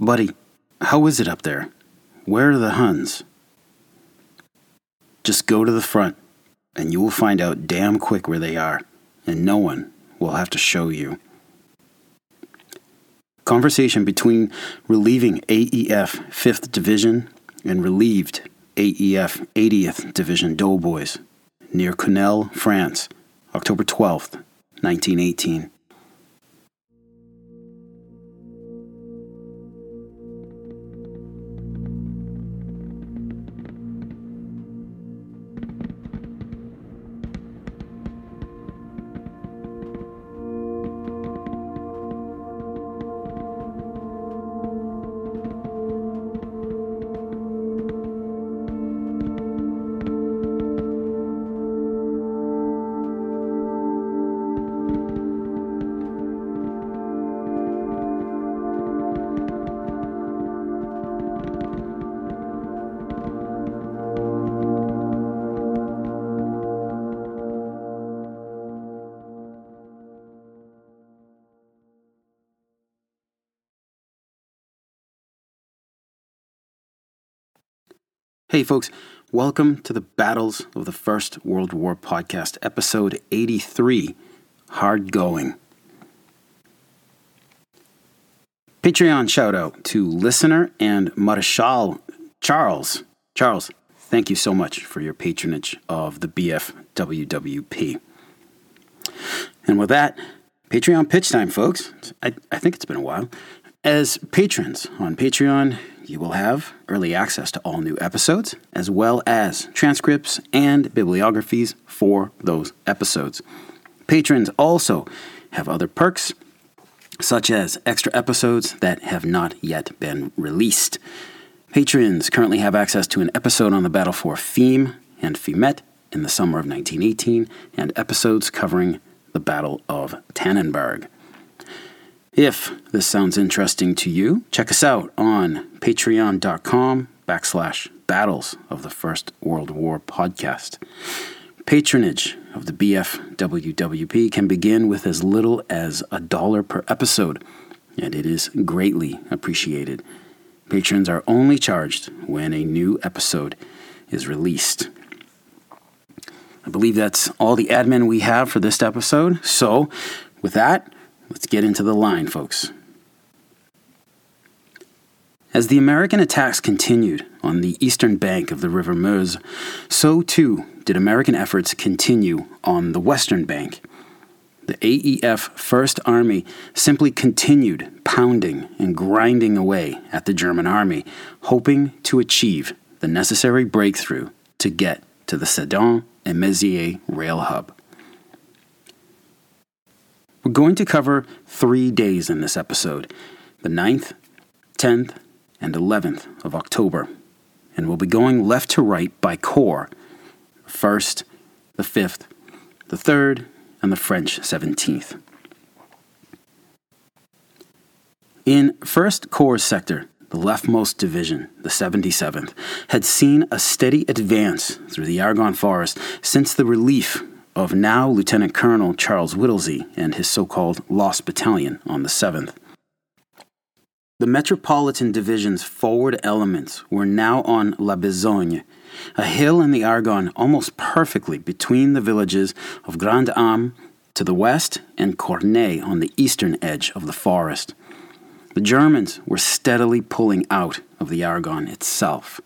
Buddy, how is it up there? Where are the Huns? Just go to the front, and you will find out damn quick where they are, and no one will have to show you. Conversation between relieving AEF 5th Division and relieved AEF 80th Division Doughboys near Cunel, France, October 12th, 1918. Hey folks, welcome to the Battles of the First World War podcast, episode 83, Hard Going. Patreon shout out to listener and Marechal Charles. Charles, thank you so much for your patronage of the BFWWP. And with that, Patreon pitch time, folks. I think it's been a while. As patrons on Patreon, you will have early access to all new episodes, as well as transcripts and bibliographies for those episodes. Patrons also have other perks, such as extra episodes that have not yet been released. Patrons currently have access to an episode on the battle for Fismes and Fismette in the summer of 1918, and episodes covering the Battle of Tannenberg. If this sounds interesting to you, check us out on patreon.com/Battles of the First World War podcast. Patronage of the BFWWP can begin with as little as $1 per episode, and it is greatly appreciated. Patrons are only charged when a new episode is released. I believe that's all the admin we have for this episode, so with that, let's get into the line, folks. As the American attacks continued on the eastern bank of the River Meuse, so too did American efforts continue on the western bank. The AEF 1st Army simply continued pounding and grinding away at the German Army, hoping to achieve the necessary breakthrough to get to the Sedan and Mézières rail hub. We're going to cover 3 days in this episode, the 9th, 10th, and 11th of October, and we'll be going left to right by Corps, the 1st, the 5th, the 3rd, and the French 17th. In 1st Corps sector, the leftmost division, the 77th, had seen a steady advance through the Argonne Forest since the relief of now Lieutenant Colonel Charles Whittlesey and his so-called Lost Battalion on the 7th. The Metropolitan Division's forward elements were now on La Besogne, a hill in the Argonne almost perfectly between the villages of Grande Arme to the west and Cornay on the eastern edge of the forest. The Germans were steadily pulling out of the Argonne itself.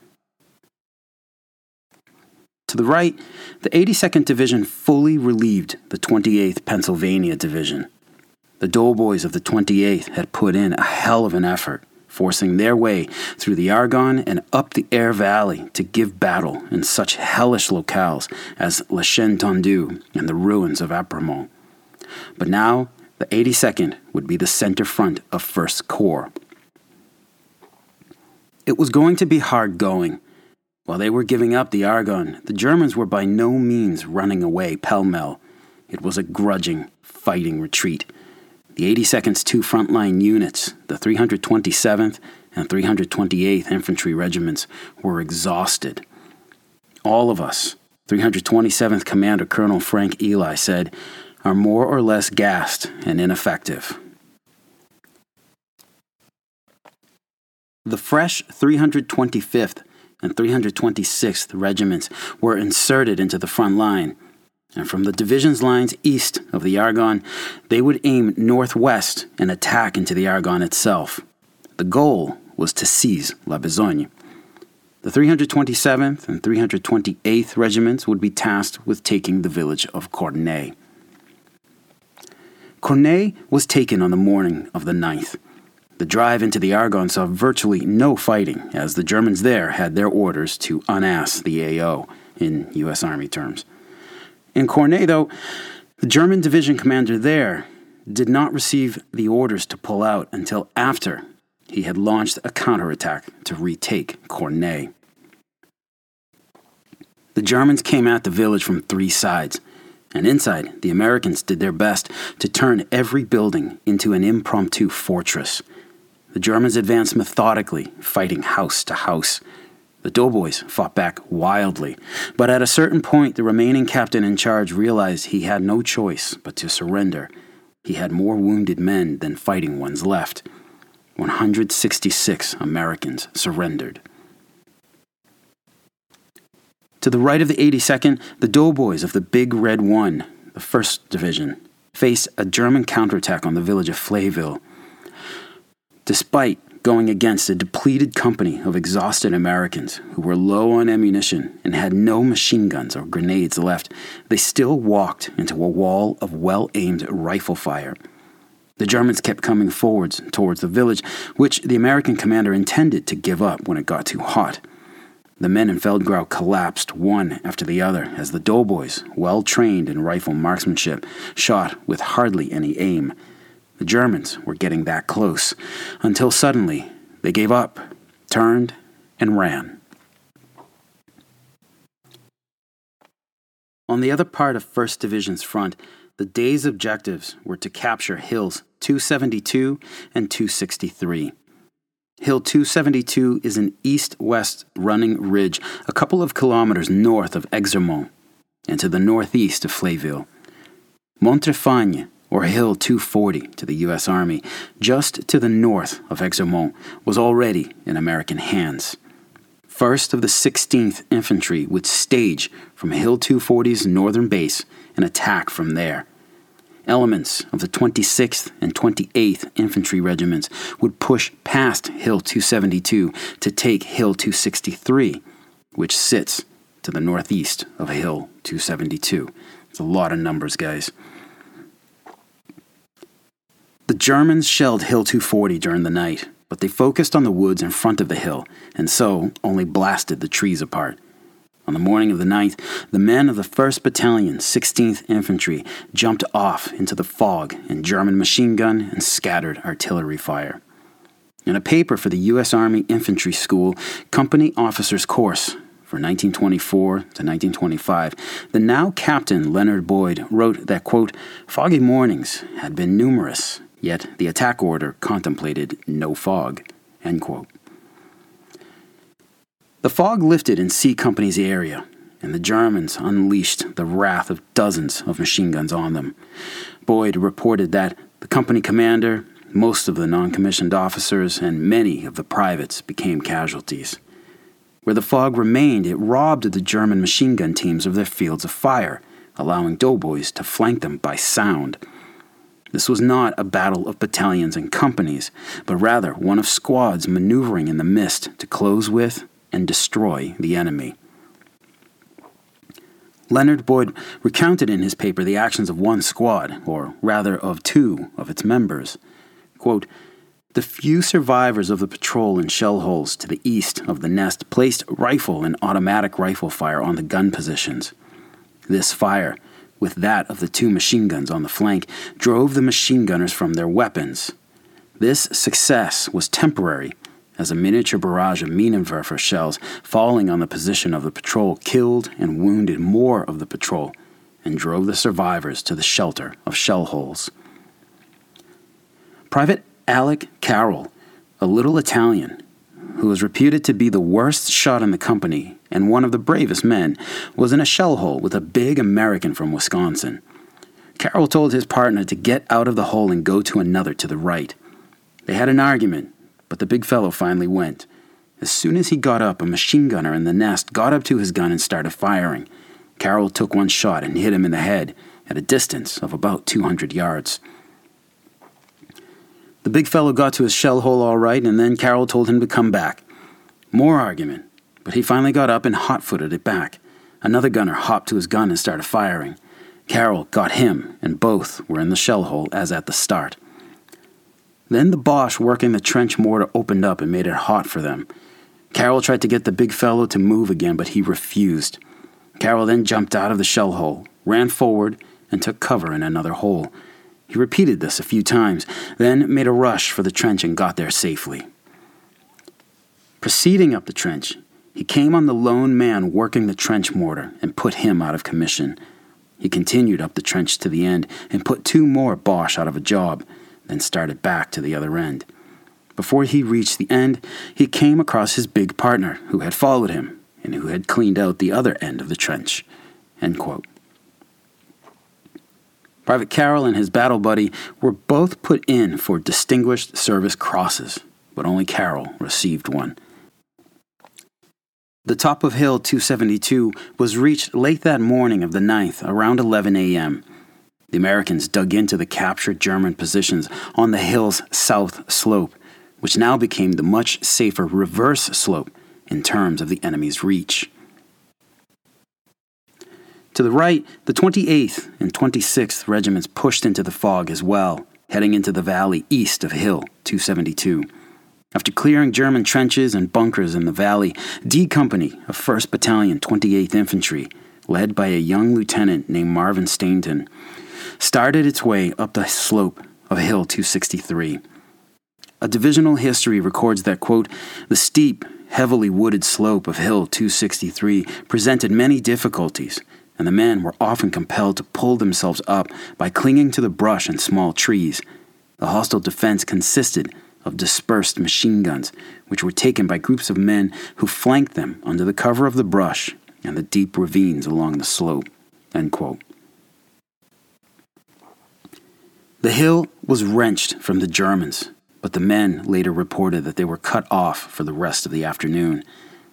To the right, the 82nd Division fully relieved the 28th Pennsylvania Division. The Doughboys of the 28th had put in a hell of an effort, forcing their way through the Argonne and up the Aire Valley to give battle in such hellish locales as Le Chen Tondu and the ruins of Apremont. But now, The 82nd would be the center front of 1st Corps. It was going to be hard going. While they were giving up the Argonne, the Germans were by no means running away pell-mell. It was a grudging, fighting retreat. The 82nd's two frontline units, the 327th and 328th Infantry Regiments, were exhausted. All of us, 327th Commander Colonel Frank Eli said, are more or less gassed and ineffective. The fresh 325th and 326th Regiments were inserted into the front line, and from the division's lines east of the Argonne, they would aim northwest and attack into the Argonne itself. The goal was to seize La Besogne. The 327th and 328th Regiments would be tasked with taking the village of Cornay. Cornay was taken on the morning of the 9th. The drive into the Argonne saw virtually no fighting, as the Germans there had their orders to unass the AO, in U.S. Army terms. In Cornay, though, the German division commander there did not receive the orders to pull out until after he had launched a counterattack to retake Cornay. The Germans came at the village from three sides, and inside, the Americans did their best to turn every building into an impromptu fortress. The Germans advanced methodically, fighting house to house. The doughboys fought back wildly, but at a certain point, the remaining captain in charge realized he had no choice but to surrender. He had more wounded men than fighting ones left. 166 Americans surrendered. To the right of the 82nd, the doughboys of the Big Red One, the 1st Division, faced a German counterattack on the village of Fléville. Despite going against a depleted company of exhausted Americans who were low on ammunition and had no machine guns or grenades left, they still walked into a wall of well-aimed rifle fire. The Germans kept coming forwards towards the village, which the American commander intended to give up when it got too hot. The men in Feldgrau collapsed one after the other as the doughboys, well trained in rifle marksmanship, shot with hardly any aim. The Germans were getting that close, until suddenly they gave up, turned, and ran. On the other part of 1st Division's front, the day's objectives were to capture Hills 272 and 263. Hill 272 is an east-west running ridge a couple of kilometers north of Exermont and to the northeast of Fléville. Montrefagne, or Hill 240 to the U.S. Army, just to the north of Exermont, was already in American hands. 1st of the 16th Infantry would stage from Hill 240's northern base and attack from there. Elements of the 26th and 28th Infantry Regiments would push past Hill 272 to take Hill 263, which sits to the northeast of Hill 272. It's a lot of numbers, guys. The Germans shelled Hill 240 during the night, but they focused on the woods in front of the hill, and so only blasted the trees apart. On the morning of the 9th, the men of the 1st Battalion, 16th Infantry, jumped off into the fog and German machine gun and scattered artillery fire. In a paper for the U.S. Army Infantry School Company Officer's Course for 1924 to 1925, the now Captain Leonard Boyd wrote that, quote, "Foggy mornings had been numerous, yet the attack order contemplated no fog," end quote. The fog lifted in C Company's area, and the Germans unleashed the wrath of dozens of machine guns on them. Boyd reported that the company commander, most of the non-commissioned officers, and many of the privates became casualties. Where the fog remained, it robbed the German machine gun teams of their fields of fire, allowing doughboys to flank them by sound. This was not a battle of battalions and companies, but rather one of squads maneuvering in the mist to close with and destroy the enemy. Leonard Boyd recounted in his paper the actions of one squad, or rather of two of its members. Quote, "The few survivors of the patrol in shell holes to the east of the nest placed rifle and automatic rifle fire on the gun positions. This fire, with that of the two machine guns on the flank, drove the machine gunners from their weapons. This success was temporary, as a miniature barrage of Minenwerfer shells falling on the position of the patrol killed and wounded more of the patrol and drove the survivors to the shelter of shell holes. Private Alec Carroll, a little Italian, who was reputed to be the worst shot in the company and one of the bravest men, was in a shell hole with a big American from Wisconsin. Carroll told his partner to get out of the hole and go to another to the right. They had an argument, but the big fellow finally went. As soon as he got up, a machine gunner in the nest got up to his gun and started firing. Carroll took one shot and hit him in the head at a distance of about 200 yards. The big fellow got to his shell hole all right, and then Carroll told him to come back. More argument, but he finally got up and hot-footed it back. Another gunner hopped to his gun and started firing. Carroll got him, and both were in the shell hole as at the start. Then the Boche working the trench mortar opened up and made it hot for them. Carroll tried to get the big fellow to move again, but he refused. Carroll then jumped out of the shell hole, ran forward, and took cover in another hole. He repeated this a few times, then made a rush for the trench and got there safely. Proceeding up the trench, he came on the lone man working the trench mortar and put him out of commission. He continued up the trench to the end and put two more Boche out of a job, then started back to the other end. Before he reached the end, he came across his big partner, who had followed him, and who had cleaned out the other end of the trench." End quote. Private Carroll and his battle buddy were both put in for Distinguished Service Crosses, but only Carroll received one. The top of Hill 272 was reached late that morning of the 9th, around 11 a.m., The Americans dug into the captured German positions on the hill's south slope, which now became the much safer reverse slope in terms of the enemy's reach. To the right, the 28th and 26th regiments pushed into the fog as well, heading into the valley east of Hill 272. After clearing German trenches and bunkers in the valley, D Company of 1st Battalion 28th Infantry, led by a young lieutenant named Marvin Stainton, started its way up the slope of Hill 263. A divisional history records that, quote, the steep, heavily wooded slope of Hill 263 presented many difficulties, and the men were often compelled to pull themselves up by clinging to the brush and small trees. The hostile defense consisted of dispersed machine guns, which were taken by groups of men who flanked them under the cover of the brush and the deep ravines along the slope, end quote. The hill was wrenched from the Germans, but the men later reported that they were cut off for the rest of the afternoon.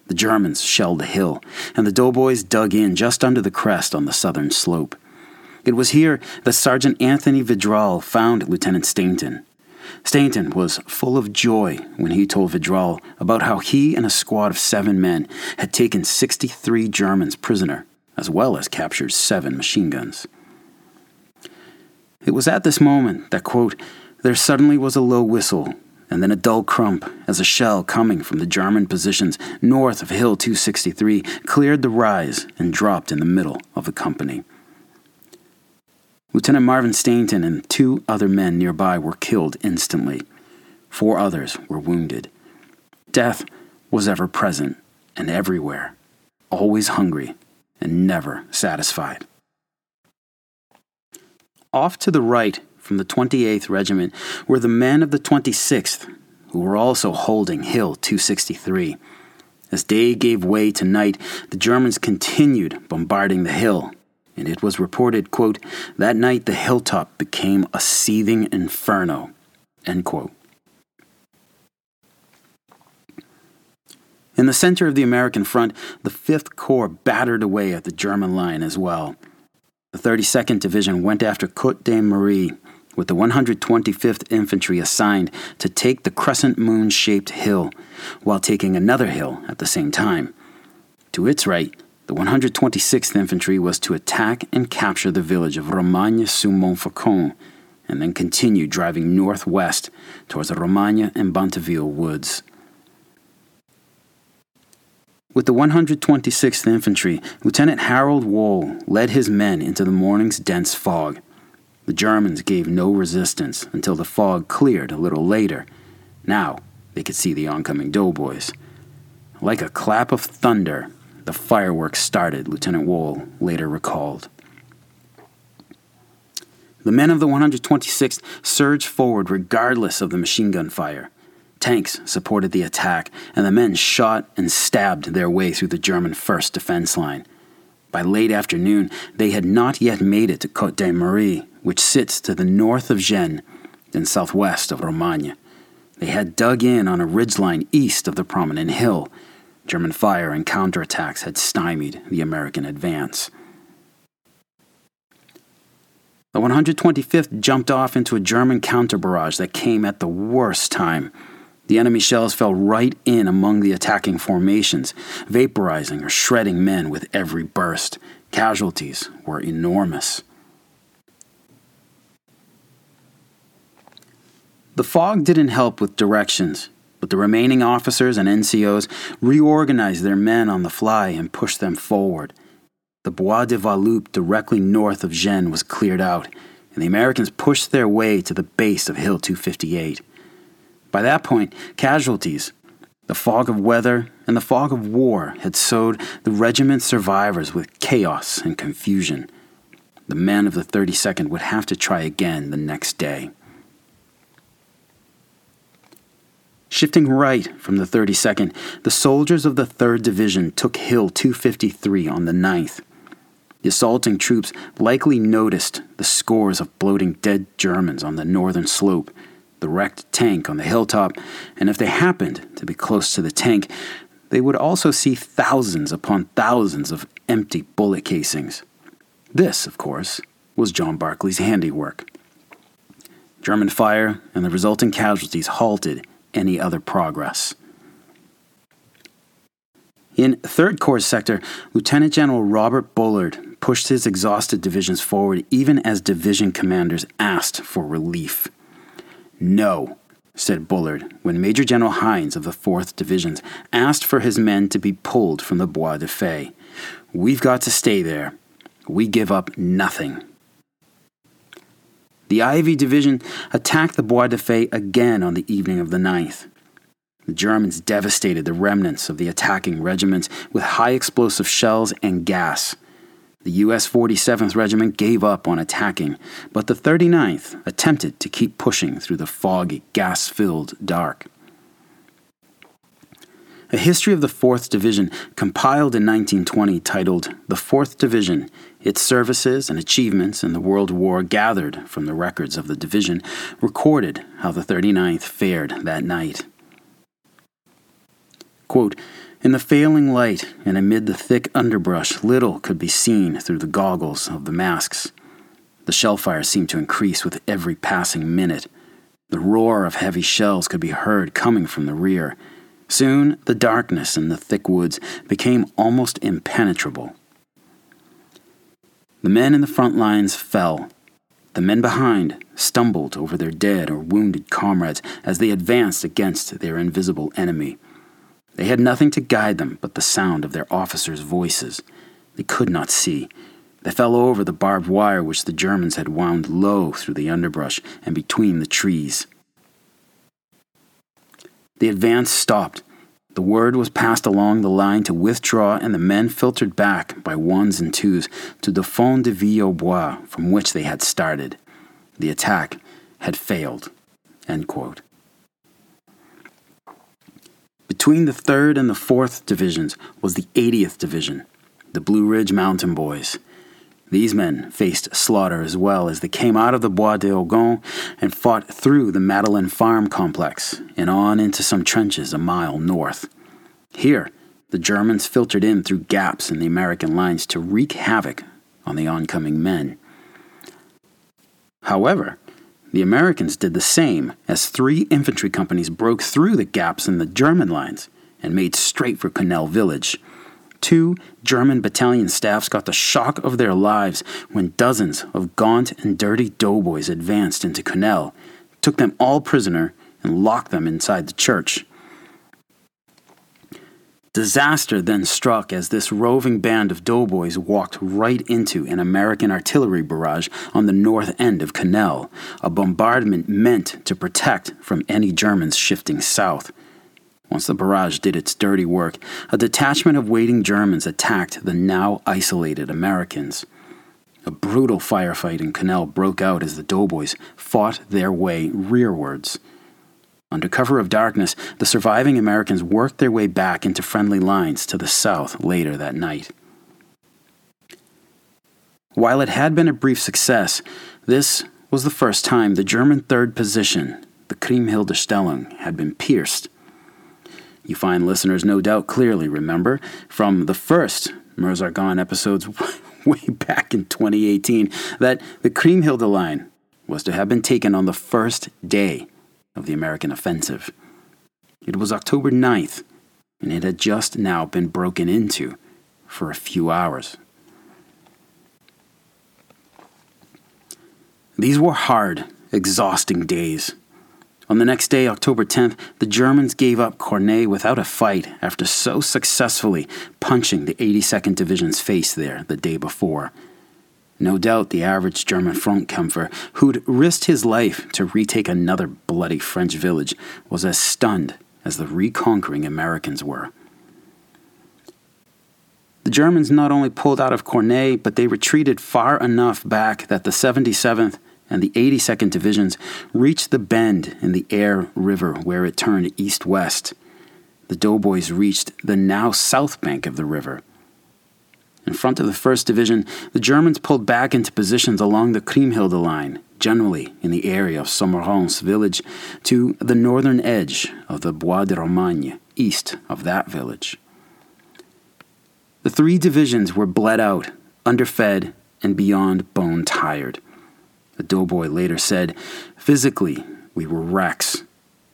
The Germans shelled the hill, and the doughboys dug in just under the crest on the southern slope. It was here that Sergeant Anthony Vidral found Lieutenant Stainton. Stainton was full of joy when he told Vidral about how he and a squad of 7 men had taken 63 Germans prisoner, as well as captured 7 machine guns. It was at this moment that, quote, there suddenly was a low whistle and then a dull crump as a shell coming from the German positions north of Hill 263 cleared the rise and dropped in the middle of the company. Lieutenant Marvin Stainton and 2 other men nearby were killed instantly. 4 others were wounded. Death was ever present and everywhere, always hungry and never satisfied. Off to the right from the 28th Regiment were the men of the 26th, who were also holding Hill 263. As day gave way to night, the Germans continued bombarding the hill, and it was reported, quote, that night the hilltop became a seething inferno, end quote. In the center of the American front, the 5th Corps battered away at the German line as well. The 32nd Division went after Côte de Marie with the 125th Infantry assigned to take the crescent moon-shaped hill while taking another hill at the same time. To its right, the 126th Infantry was to attack and capture the village of Romagne-sous-Montfaucon and then continue driving northwest towards the Romagne and Banteville woods. With the 126th Infantry, Lieutenant Harold Wohl led his men into the morning's dense fog. The Germans gave no resistance until the fog cleared a little later. Now they could see the oncoming doughboys. Like a clap of thunder, the fireworks started, Lieutenant Wohl later recalled. The men of the 126th surged forward regardless of the machine gun fire. Tanks supported the attack, and the men shot and stabbed their way through the German first defense line. By late afternoon, they had not yet made it to Côte de Marie, which sits to the north of Gênes and southwest of Romagne. They had dug in on a ridgeline east of the prominent hill. German fire and counterattacks had stymied the American advance. The 125th jumped off into a German counter-barrage that came at the worst time. The enemy shells fell right in among the attacking formations, vaporizing or shredding men with every burst. Casualties were enormous. The fog didn't help with directions, but the remaining officers and NCOs reorganized their men on the fly and pushed them forward. The Bois de Faye directly north of Gênes was cleared out, and the Americans pushed their way to the base of Hill 258. By that point, casualties, the fog of weather, and the fog of war had sowed the regiment's survivors with chaos and confusion. The men of the 32nd would have to try again the next day. Shifting right from the 32nd, the soldiers of the 3rd Division took Hill 253 on the 9th. The assaulting troops likely noticed the scores of bloating dead Germans on the northern slope, the wrecked tank on the hilltop, and if they happened to be close to the tank, they would also see thousands upon thousands of empty bullet casings. This, of course, was John Barclay's handiwork. German fire and the resulting casualties halted any other progress. In 3rd Corps sector, Lieutenant General Robert Bullard pushed his exhausted divisions forward even as division commanders asked for relief. "No," said Bullard when Major General Hines of the 4th Division asked for his men to be pulled from the Bois de Faye. "We've got to stay there. We give up nothing." The Ivy Division attacked the Bois de Faye again on the evening of the 9th. The Germans devastated the remnants of the attacking regiments with high explosive shells and gas. The U.S. 47th Regiment gave up on attacking, but the 39th attempted to keep pushing through the foggy, gas-filled dark. A history of the 4th Division, compiled in 1920, titled The 4th Division, Its Services and Achievements in the World War, gathered from the records of the division, recorded how the 39th fared that night. Quote, "In the failing light and amid the thick underbrush, little could be seen through the goggles of the masks. The shell fire seemed to increase with every passing minute. The roar of heavy shells could be heard coming from the rear. Soon, the darkness in the thick woods became almost impenetrable. The men in the front lines fell. The men behind stumbled over their dead or wounded comrades as they advanced against their invisible enemy. They had nothing to guide them but the sound of their officers' voices. They could not see. They fell over the barbed wire which the Germans had wound low through the underbrush and between the trees. The advance stopped. The word was passed along the line to withdraw, and the men filtered back by ones and twos to the Fond de Ville au Bois from which they had started. The attack had failed." End quote. Between the 3rd and the 4th Divisions was the 80th Division, the Blue Ridge Mountain Boys. These men faced slaughter as well as they came out of the Bois d'Orgon and fought through the Madeleine Farm complex and on into some trenches a mile north. Here, the Germans filtered in through gaps in the American lines to wreak havoc on the oncoming men. However, the Americans did the same as three infantry companies broke through the gaps in the German lines and made straight for Cunel village. Two German battalion staffs got the shock of their lives when dozens of gaunt and dirty doughboys advanced into Cunel, took them all prisoner, and locked them inside the church. Disaster then struck as this roving band of doughboys walked right into an American artillery barrage on the north end of Cunel, a bombardment meant to protect from any Germans shifting south. Once the barrage did its dirty work, a detachment of waiting Germans attacked the now isolated Americans. A brutal firefight in Cunel broke out as the doughboys fought their way rearwards. Under cover of darkness, the surviving Americans worked their way back into friendly lines to the south later that night. While it had been a brief success, this was the first time the German third position, the Kriemhilde Stellung, had been pierced. You fine listeners no doubt clearly remember from the first Meuse-Argonne episodes way back in 2018 that the Kriemhilde line was to have been taken on the first day of the American offensive. It was October 9th, and it had just now been broken into for a few hours. These were hard, exhausting days. On the next day, October 10th, the Germans gave up Cornay without a fight after so successfully punching the 82nd Division's face there the day before. No doubt the average German frontkämpfer, who'd risked his life to retake another bloody French village, was as stunned as the reconquering Americans were. The Germans not only pulled out of Cornay, but they retreated far enough back that the 77th and the 82nd Divisions reached the bend in the Aire River where it turned east-west. The doughboys reached the now south bank of the river. In front of the 1st Division, the Germans pulled back into positions along the Kriemhilde line, generally in the area of Sommerons village, to the northern edge of the Bois de Romagne, east of that village. The three divisions were bled out, underfed, and beyond bone tired. The doughboy later said, "Physically, we were wrecks.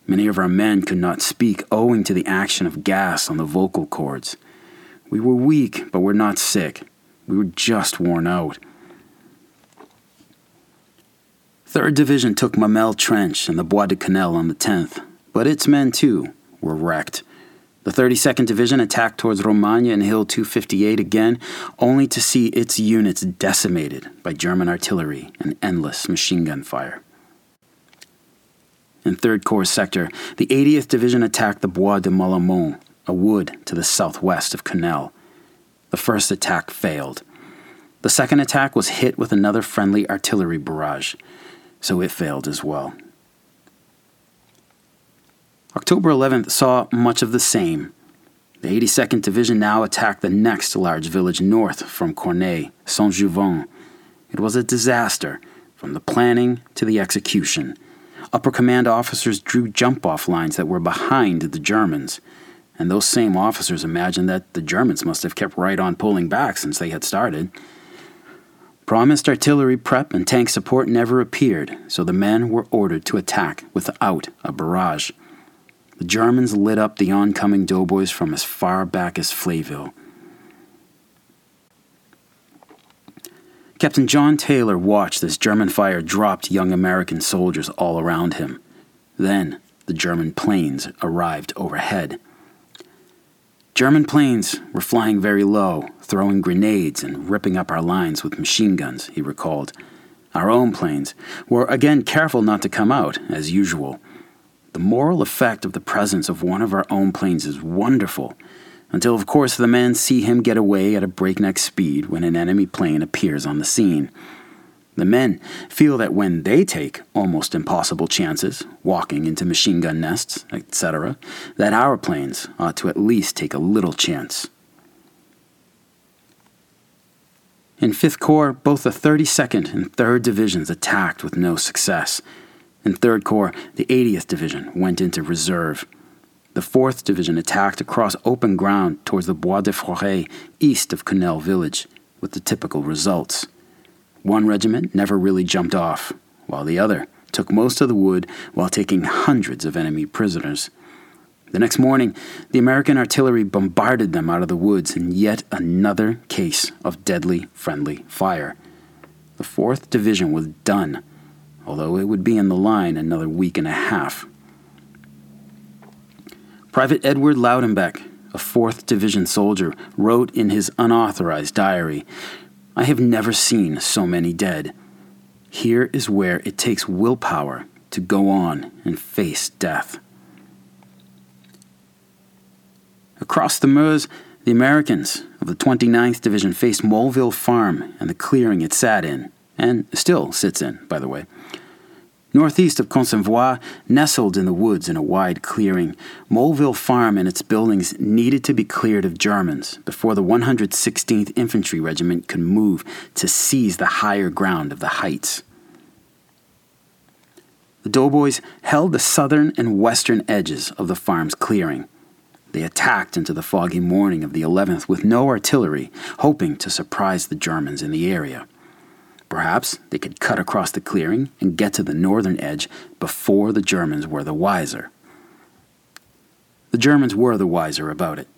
Many of our men could not speak owing to the action of gas on the vocal cords. We were weak, but we're not sick. We were just worn out." 3rd Division took Mamel Trench and the Bois de Cunel on the 10th, but its men, too, were wrecked. The 32nd Division attacked towards Romagne and Hill 258 again, only to see its units decimated by German artillery and endless machine gun fire. In 3rd Corps sector, the 80th Division attacked the Bois de Malamont, a wood to the southwest of Cunel. The first attack failed. The second attack was hit with another friendly artillery barrage, so it failed as well. October 11th saw much of the same. The 82nd Division now attacked the next large village north from Cornay, Saint-Jouvent. It was a disaster, from the planning to the execution. Upper command officers drew jump-off lines that were behind the Germans, and those same officers imagined that the Germans must have kept right on pulling back since they had started. Promised artillery prep and tank support never appeared, so the men were ordered to attack without a barrage. The Germans lit up the oncoming doughboys from as far back as Fléville. Captain John Taylor watched as German fire dropped young American soldiers all around him. Then the German planes arrived overhead. German planes were flying very low, throwing grenades and ripping up our lines with machine guns, he recalled. Our own planes were again careful not to come out, as usual. The moral effect of the presence of one of our own planes is wonderful, until of course the men see him get away at a breakneck speed when an enemy plane appears on the scene. The men feel that when they take almost impossible chances, walking into machine gun nests, etc., that our planes ought to at least take a little chance. In 5th Corps, both the 32nd and 3rd Divisions attacked with no success. In 3rd Corps, the 80th Division went into reserve. The 4th Division attacked across open ground towards the Bois de Faye, east of Cunel village, with the typical results. One regiment never really jumped off, while the other took most of the wood while taking hundreds of enemy prisoners. The next morning, the American artillery bombarded them out of the woods in yet another case of deadly friendly fire. The 4th Division was done, although it would be in the line another week and a half. Private Edward Loudenbeck, a 4th Division soldier, wrote in his unauthorized diary, "I have never seen so many dead. Here is where it takes willpower to go on and face death." Across the Meuse, the Americans of the 29th Division faced Moleville Farm and the clearing it sat in, and still sits in, by the way. Northeast of Cossonvoix, nestled in the woods in a wide clearing, Moleville Farm and its buildings needed to be cleared of Germans before the 116th Infantry Regiment could move to seize the higher ground of the heights. The doughboys held the southern and western edges of the farm's clearing. They attacked into the foggy morning of the 11th with no artillery, hoping to surprise the Germans in the area. Perhaps they could cut across the clearing and get to the northern edge before the Germans were the wiser. The Germans were the wiser about it.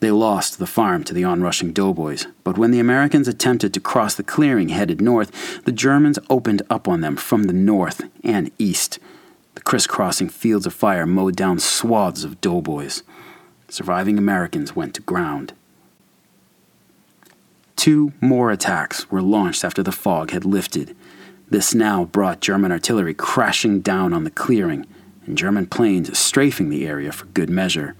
They lost the farm to the onrushing doughboys, but when the Americans attempted to cross the clearing headed north, the Germans opened up on them from the north and east. The crisscrossing fields of fire mowed down swaths of doughboys. Surviving Americans went to ground. 2 more attacks were launched after the fog had lifted. This now brought German artillery crashing down on the clearing and German planes strafing the area for good measure.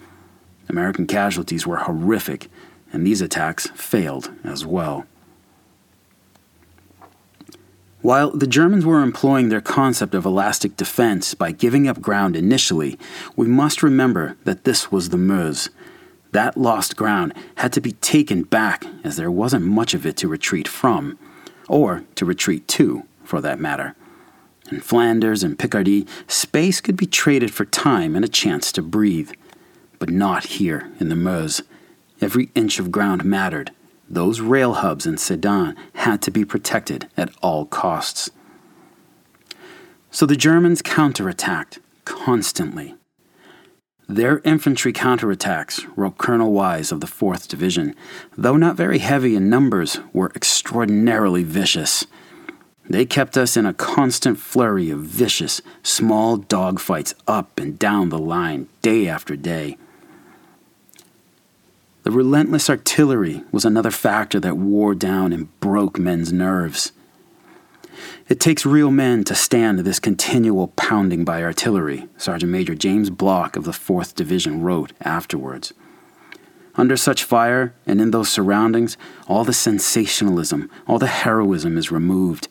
American casualties were horrific, and these attacks failed as well. While the Germans were employing their concept of elastic defense by giving up ground initially, we must remember that this was the Meuse. That lost ground had to be taken back, as there wasn't much of it to retreat from, or to retreat to, for that matter. In Flanders and Picardy, space could be traded for time and a chance to breathe. But not here in the Meuse. Every inch of ground mattered. Those rail hubs in Sedan had to be protected at all costs. So the Germans counterattacked constantly. Their infantry counterattacks, wrote Colonel Wise of the 4th Division, though not very heavy in numbers, were extraordinarily vicious. They kept us in a constant flurry of vicious, small dogfights up and down the line, day after day. The relentless artillery was another factor that wore down and broke men's nerves. "It takes real men to stand this continual pounding by artillery," Sergeant Major James Block of the 4th Division wrote afterwards. Under such fire and in those surroundings, all the sensationalism, all the heroism is removed.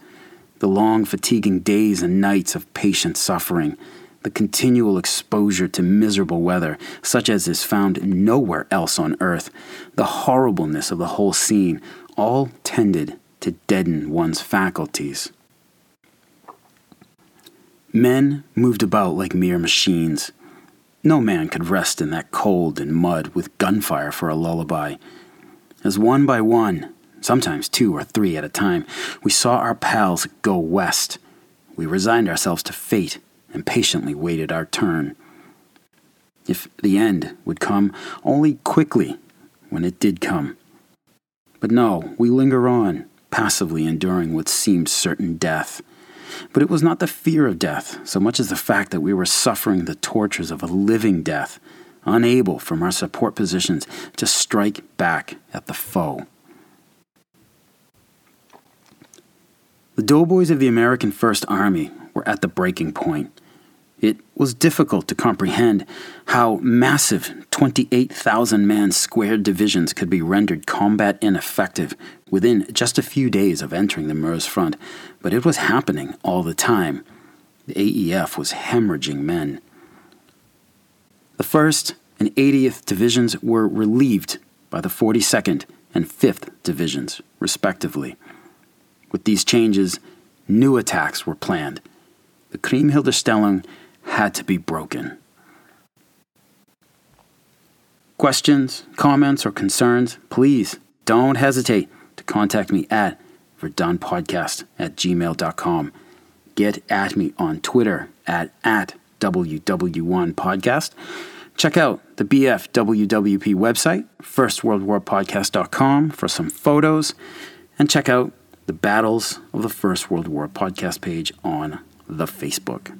The long, fatiguing days and nights of patient suffering, the continual exposure to miserable weather, such as is found nowhere else on earth, the horribleness of the whole scene, all tended to deaden one's faculties. Men moved about like mere machines. No man could rest in that cold and mud with gunfire for a lullaby. As one by one, sometimes 2 or 3 at a time, we saw our pals go west, we resigned ourselves to fate and patiently waited our turn. If the end would come, only quickly when it did come. But no, we linger on, passively enduring what seemed certain death. But it was not the fear of death, so much as the fact that we were suffering the tortures of a living death, unable from our support positions to strike back at the foe. The doughboys of the American First Army were at the breaking point. It was difficult to comprehend how massive 28,000-man square divisions could be rendered combat ineffective within just a few days of entering the Meuse front, but it was happening all the time. The AEF was hemorrhaging men. The 1st and 80th Divisions were relieved by the 42nd and 5th Divisions, respectively. With these changes, new attacks were planned. The Kriemhilde Stellung had to be broken. Questions, comments, or concerns, please don't hesitate to contact me at verdunpodcast@gmail.com. Get at me on Twitter at WW1podcast. Check out the BFWWP website, firstworldwarpodcast.com, for some photos, and check out the Battles of the First World War podcast page on the Facebook.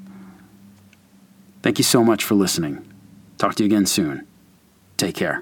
Thank you so much for listening. Talk to you again soon. Take care.